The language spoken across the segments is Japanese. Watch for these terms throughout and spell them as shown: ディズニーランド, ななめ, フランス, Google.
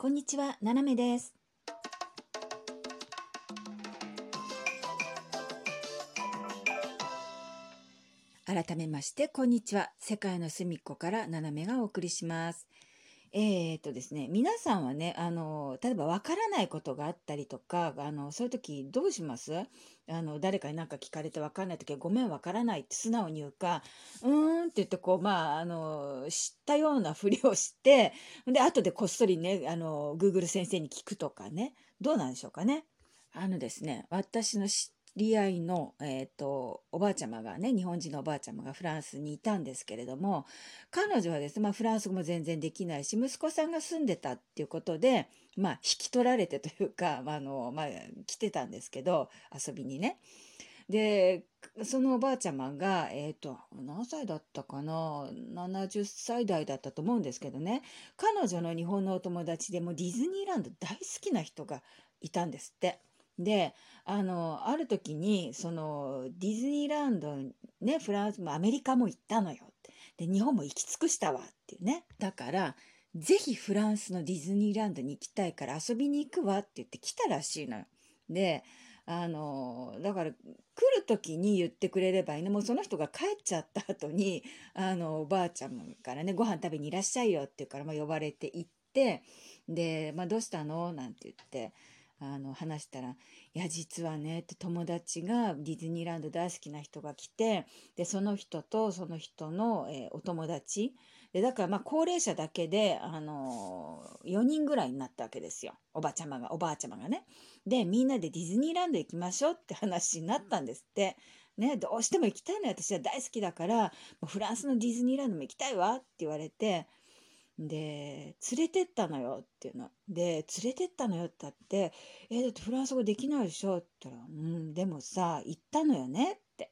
こんにちは、ななめです。改めましてこんにちは。世界の隅っこからななめがお送りします。ですね、皆さんはね、例えばわからないことがあったりとか、そういう時どうします？誰かに何か聞かれてわからない時は、ごめんわからないって素直に言うか、うーんって言って、こう、知ったようなふりをして、で後でこっそりね、Google 先生に聞くとかね。どうなんでしょうかね。ですね、私の知り合いの、おばあちゃまがね、日本人のおばあちゃまがフランスにいたんですけれども、彼女はですね、フランス語も全然できないし、息子さんが住んでたっていうことで、引き取られてというか、来てたんですけど、遊びにね。で、そのおばあちゃまが、何歳だったかな、70歳代だったと思うんですけどね、彼女の日本のお友達でもディズニーランド大好きな人がいたんですって。で、ある時に、そのディズニーランドね、フランスもアメリカも行ったのよって。で、日本も行き尽くしたわっていうね。だからぜひフランスのディズニーランドに行きたいから遊びに行くわって言って来たらしいのよ。で、だから来る時に言ってくれればいいね。もうその人が帰っちゃった後に、おばあちゃんからね、ご飯食べにいらっしゃいよっていうから、呼ばれて行って、で、どうしたのなんて言って、話したら、いや実はねって、友達がディズニーランド大好きな人が来て、でその人とその人の、お友達で、だから高齢者だけで、4人ぐらいになったわけですよ、おばあちゃまがね。で、みんなでディズニーランド行きましょうって話になったんですってね。どうしても行きたいのよ、私は大好きだから、もうフランスのディズニーランドも行きたいわって言われて、で連れてったのよっていうので、連れてったのよって言ったって「だってフランス語できないでしょ」って言ったら「うんでもさ行ったのよね」って。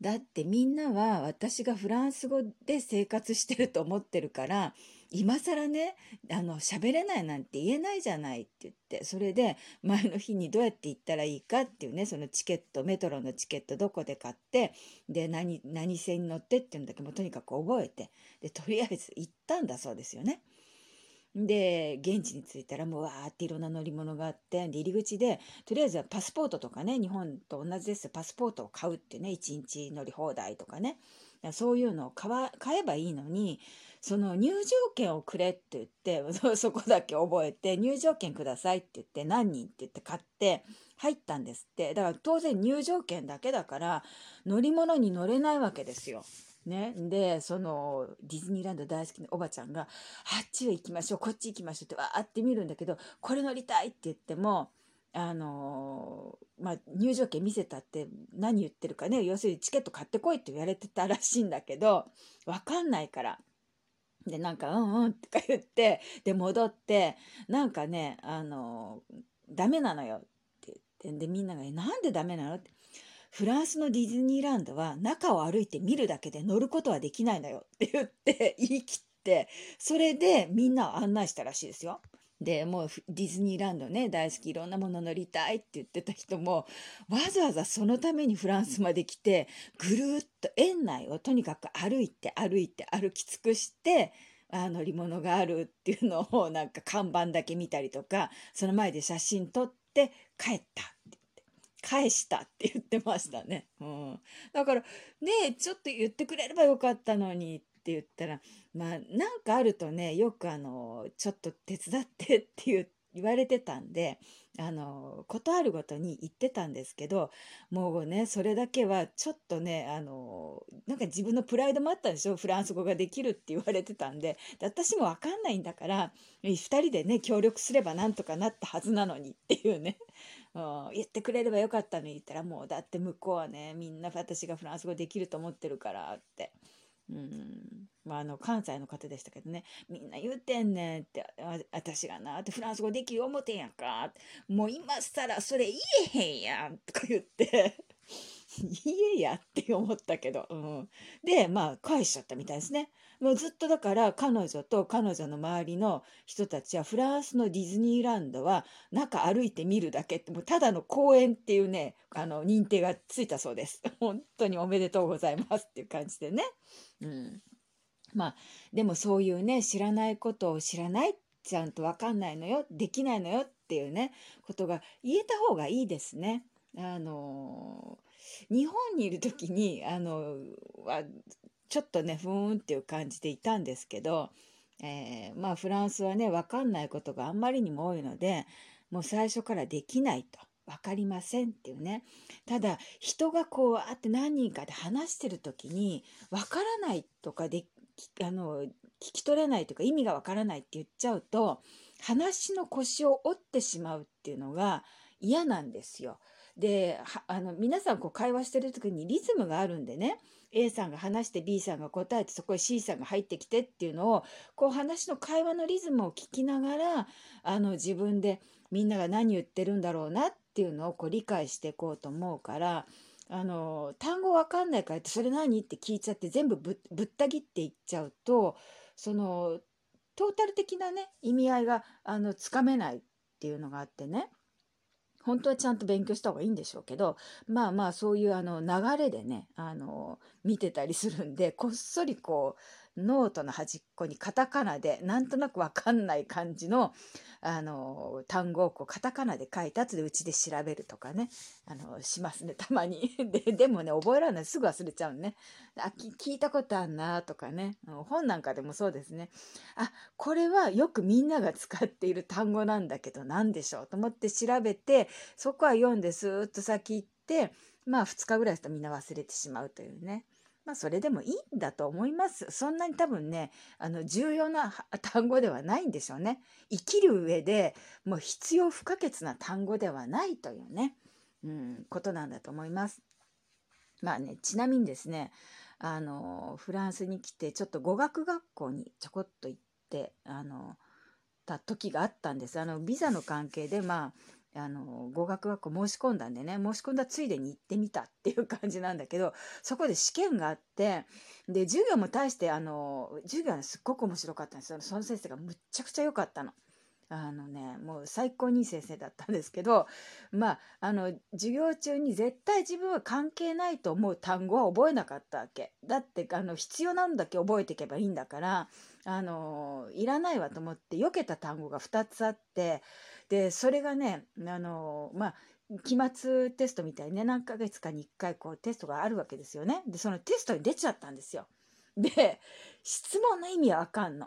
だってみんなは私がフランス語で生活してると思ってるから、今更ね、喋れないなんて言えないじゃないって言って、それで前の日にどうやって行ったらいいかっていうね、そのチケット、メトロのチケットどこで買って、で何線に乗ってっていうんだけど、もとにかく覚えて、でとりあえず行ったんだそうですよね。で現地に着いたら、もうわーっていろんな乗り物があって、で入り口でとりあえずはパスポートとかね、日本と同じです、パスポートを買うってね、1日乗り放題とかね、そういうのを買えばいいのに、その入場券をくれって言って、そこだけ覚えて、入場券くださいって言って、何人って言って買って入ったんですって。だから当然入場券だけだから乗り物に乗れないわけですよ。ね、でそのディズニーランド大好きなおばちゃんが「あっちへ行きましょう、こっち行きましょう」ってわーって見るんだけど、これ乗りたいって言っても、入場券見せたって何言ってるかね、要するにチケット買ってこいって言われてたらしいんだけど、分かんないから。でなんか「うんうん」とか言って、で戻って、なんかねダメなのよって言って、でみんなが「なんでダメなの?」って。フランスのディズニーランドは中を歩いて見るだけで乗ることはできないのよって言って言い切って、それでみんなを案内したらしいですよ。でもうディズニーランドね、大好き、いろんなもの乗りたいって言ってた人も、わざわざそのためにフランスまで来て、ぐるっと園内をとにかく歩いて歩き尽くして、乗り物があるっていうのをなんか看板だけ見たりとか、その前で写真撮って帰ったって。返したって言ってましたね。うん、だからね、ちょっと言ってくれればよかったのにって言ったら、なんかあるとね、よくちょっと手伝ってって言われてたんで、ことあるごとに言ってたんですけど、もうねそれだけはちょっとね、なんか自分のプライドもあったんでしょ、フランス語ができるって言われてたんで、私も分かんないんだから、2人でね協力すればなんとかなったはずなのにっていうね。言ってくれればよかったのに言ったら、もうだって向こうはね、みんな私がフランス語できると思ってるからって。関西の方でしたけどね、みんな言うてんねんって、私がなってフランス語できる思てんやんかって、もう今更それ言えへんやんとか言って言えやって思ったけど、うん、で返しちゃったみたいですね。もうずっとだから彼女と彼女の周りの人たちは、フランスのディズニーランドは中歩いて見るだけって、もうただの公園っていうね、認定がついたそうです。本当におめでとうございますっていう感じでね。でもそういうね、知らないことを知らないちゃんと分かんないのよ、できないのよっていうねことが言えた方がいいですね。日本にいる時にちょっとねふーんっていう感じでいたんですけど、フランスはね分かんないことがあんまりにも多いので、もう最初からできないと分かりませんっていうね。ただ人がこうあって何人かで話してる時に分からないとかで聞き取れないとか意味が分からないって言っちゃうと話の腰を折ってしまうっていうのが嫌なんですよ。で皆さんこう会話してる時にリズムがあるんでね、 A さんが話して B さんが答えて、そこへ C さんが入ってきてっていうのをこう話の会話のリズムを聞きながら自分でみんなが何言ってるんだろうなっていうのをこう理解していこうと思うから、単語わかんないからってそれ何って聞いちゃって全部ぶった切っていっちゃうと、そのトータル的なね意味合いがつかめないっていうのがあってね、本当はちゃんと勉強した方がいいんでしょうけど、そういう流れでね見てたりするんで、こっそりこうノートの端っこにカタカナでなんとなく分かんない感じの単語をこうカタカナで書いた後でうちで調べるとかねしますね、たまに。でもね覚えられない、すぐ忘れちゃうね。聞いたことあんなとかね、本なんかでもそうですね。これはよくみんなが使っている単語なんだけど何でしょうと思って調べて、そこは読んでスーッと先行って2日ぐらいしたらみんな忘れてしまうというね。それでもいいんだと思います。そんなに多分ね重要な単語ではないんでしょうね。生きる上でもう必要不可欠な単語ではないというね、ことなんだと思います。ちなみにですねフランスに来てちょっと語学学校にちょこっと行ってた時があったんです。ビザの関係で語学学校申し込んだんでね、申し込んだついでに行ってみたっていう感じなんだけど、そこで試験があって、で授業も大して授業はすっごく面白かったんですよ。その先生がむっちゃくちゃ良かったの。もう最高にいい先生だったんですけど、授業中に絶対自分は関係ないと思う単語は覚えなかったわけ。だって必要なのだけ覚えていけばいいんだから、いらないわと思って避けた単語が2つあって、でそれがね期末テストみたいにね何ヶ月かに1回こうテストがあるわけですよね。でそのテストに出ちゃったんですよ。で質問の意味はわかんの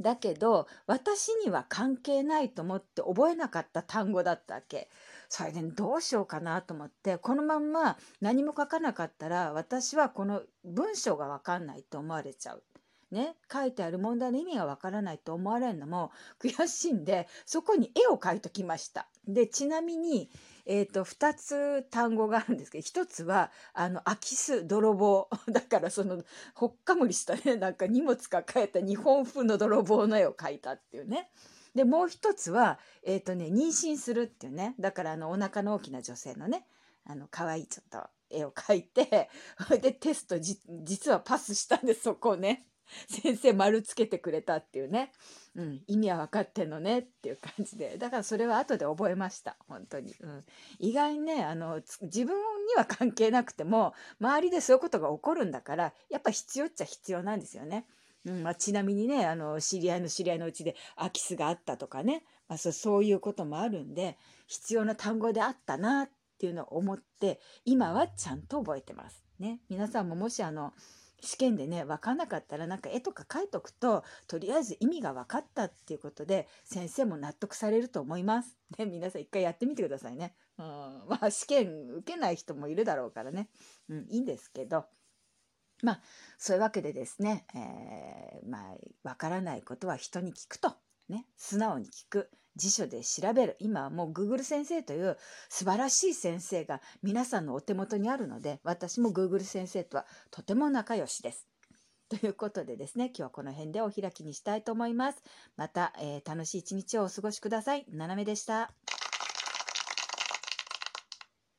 だけど私には関係ないと思って覚えなかった単語だったわけ。それでどうしようかなと思って、このまんま何も書かなかったら私はこの文章が分かんないと思われちゃうね、書いてある問題の意味がわからないと思われるのも悔しいんで、そこに絵を描いときました。でちなみに、2つ単語があるんですけど、1つは空き巣泥棒だから、そのほっかむりしたねなんか荷物抱えた日本風の泥棒の絵を描いたっていうね。でもう1つは、妊娠するっていうね、だからお腹の大きな女性のね可愛いちょっと絵を描いてでテスト実はパスしたんで、そこをね先生丸つけてくれたっていうね、意味は分かってんのねっていう感じで、だからそれは後で覚えました本当に、意外にね自分には関係なくても周りでそういうことが起こるんだから、やっぱ必要っちゃ必要なんですよね。ちなみにね知り合いのうちで空き巣があったとかね、そういうこともあるんで必要な単語であったなっていうのを思って今はちゃんと覚えてますね。皆さんももし試験でね分かんなかったら絵とか描いとくと、とりあえず意味が分かったっていうことで先生も納得されると思います。で皆さん一回やってみてくださいね。試験受けない人もいるだろうからね、いいんですけど、そういうわけでですね、分からないことは人に聞くとね、素直に聞く、辞書で調べる。今はもう Google 先生という素晴らしい先生が皆さんのお手元にあるので、私も Google 先生とはとても仲良しです。ということでですね、今日はこの辺でお開きにしたいと思います。また、楽しい一日をお過ごしください。ななめでした。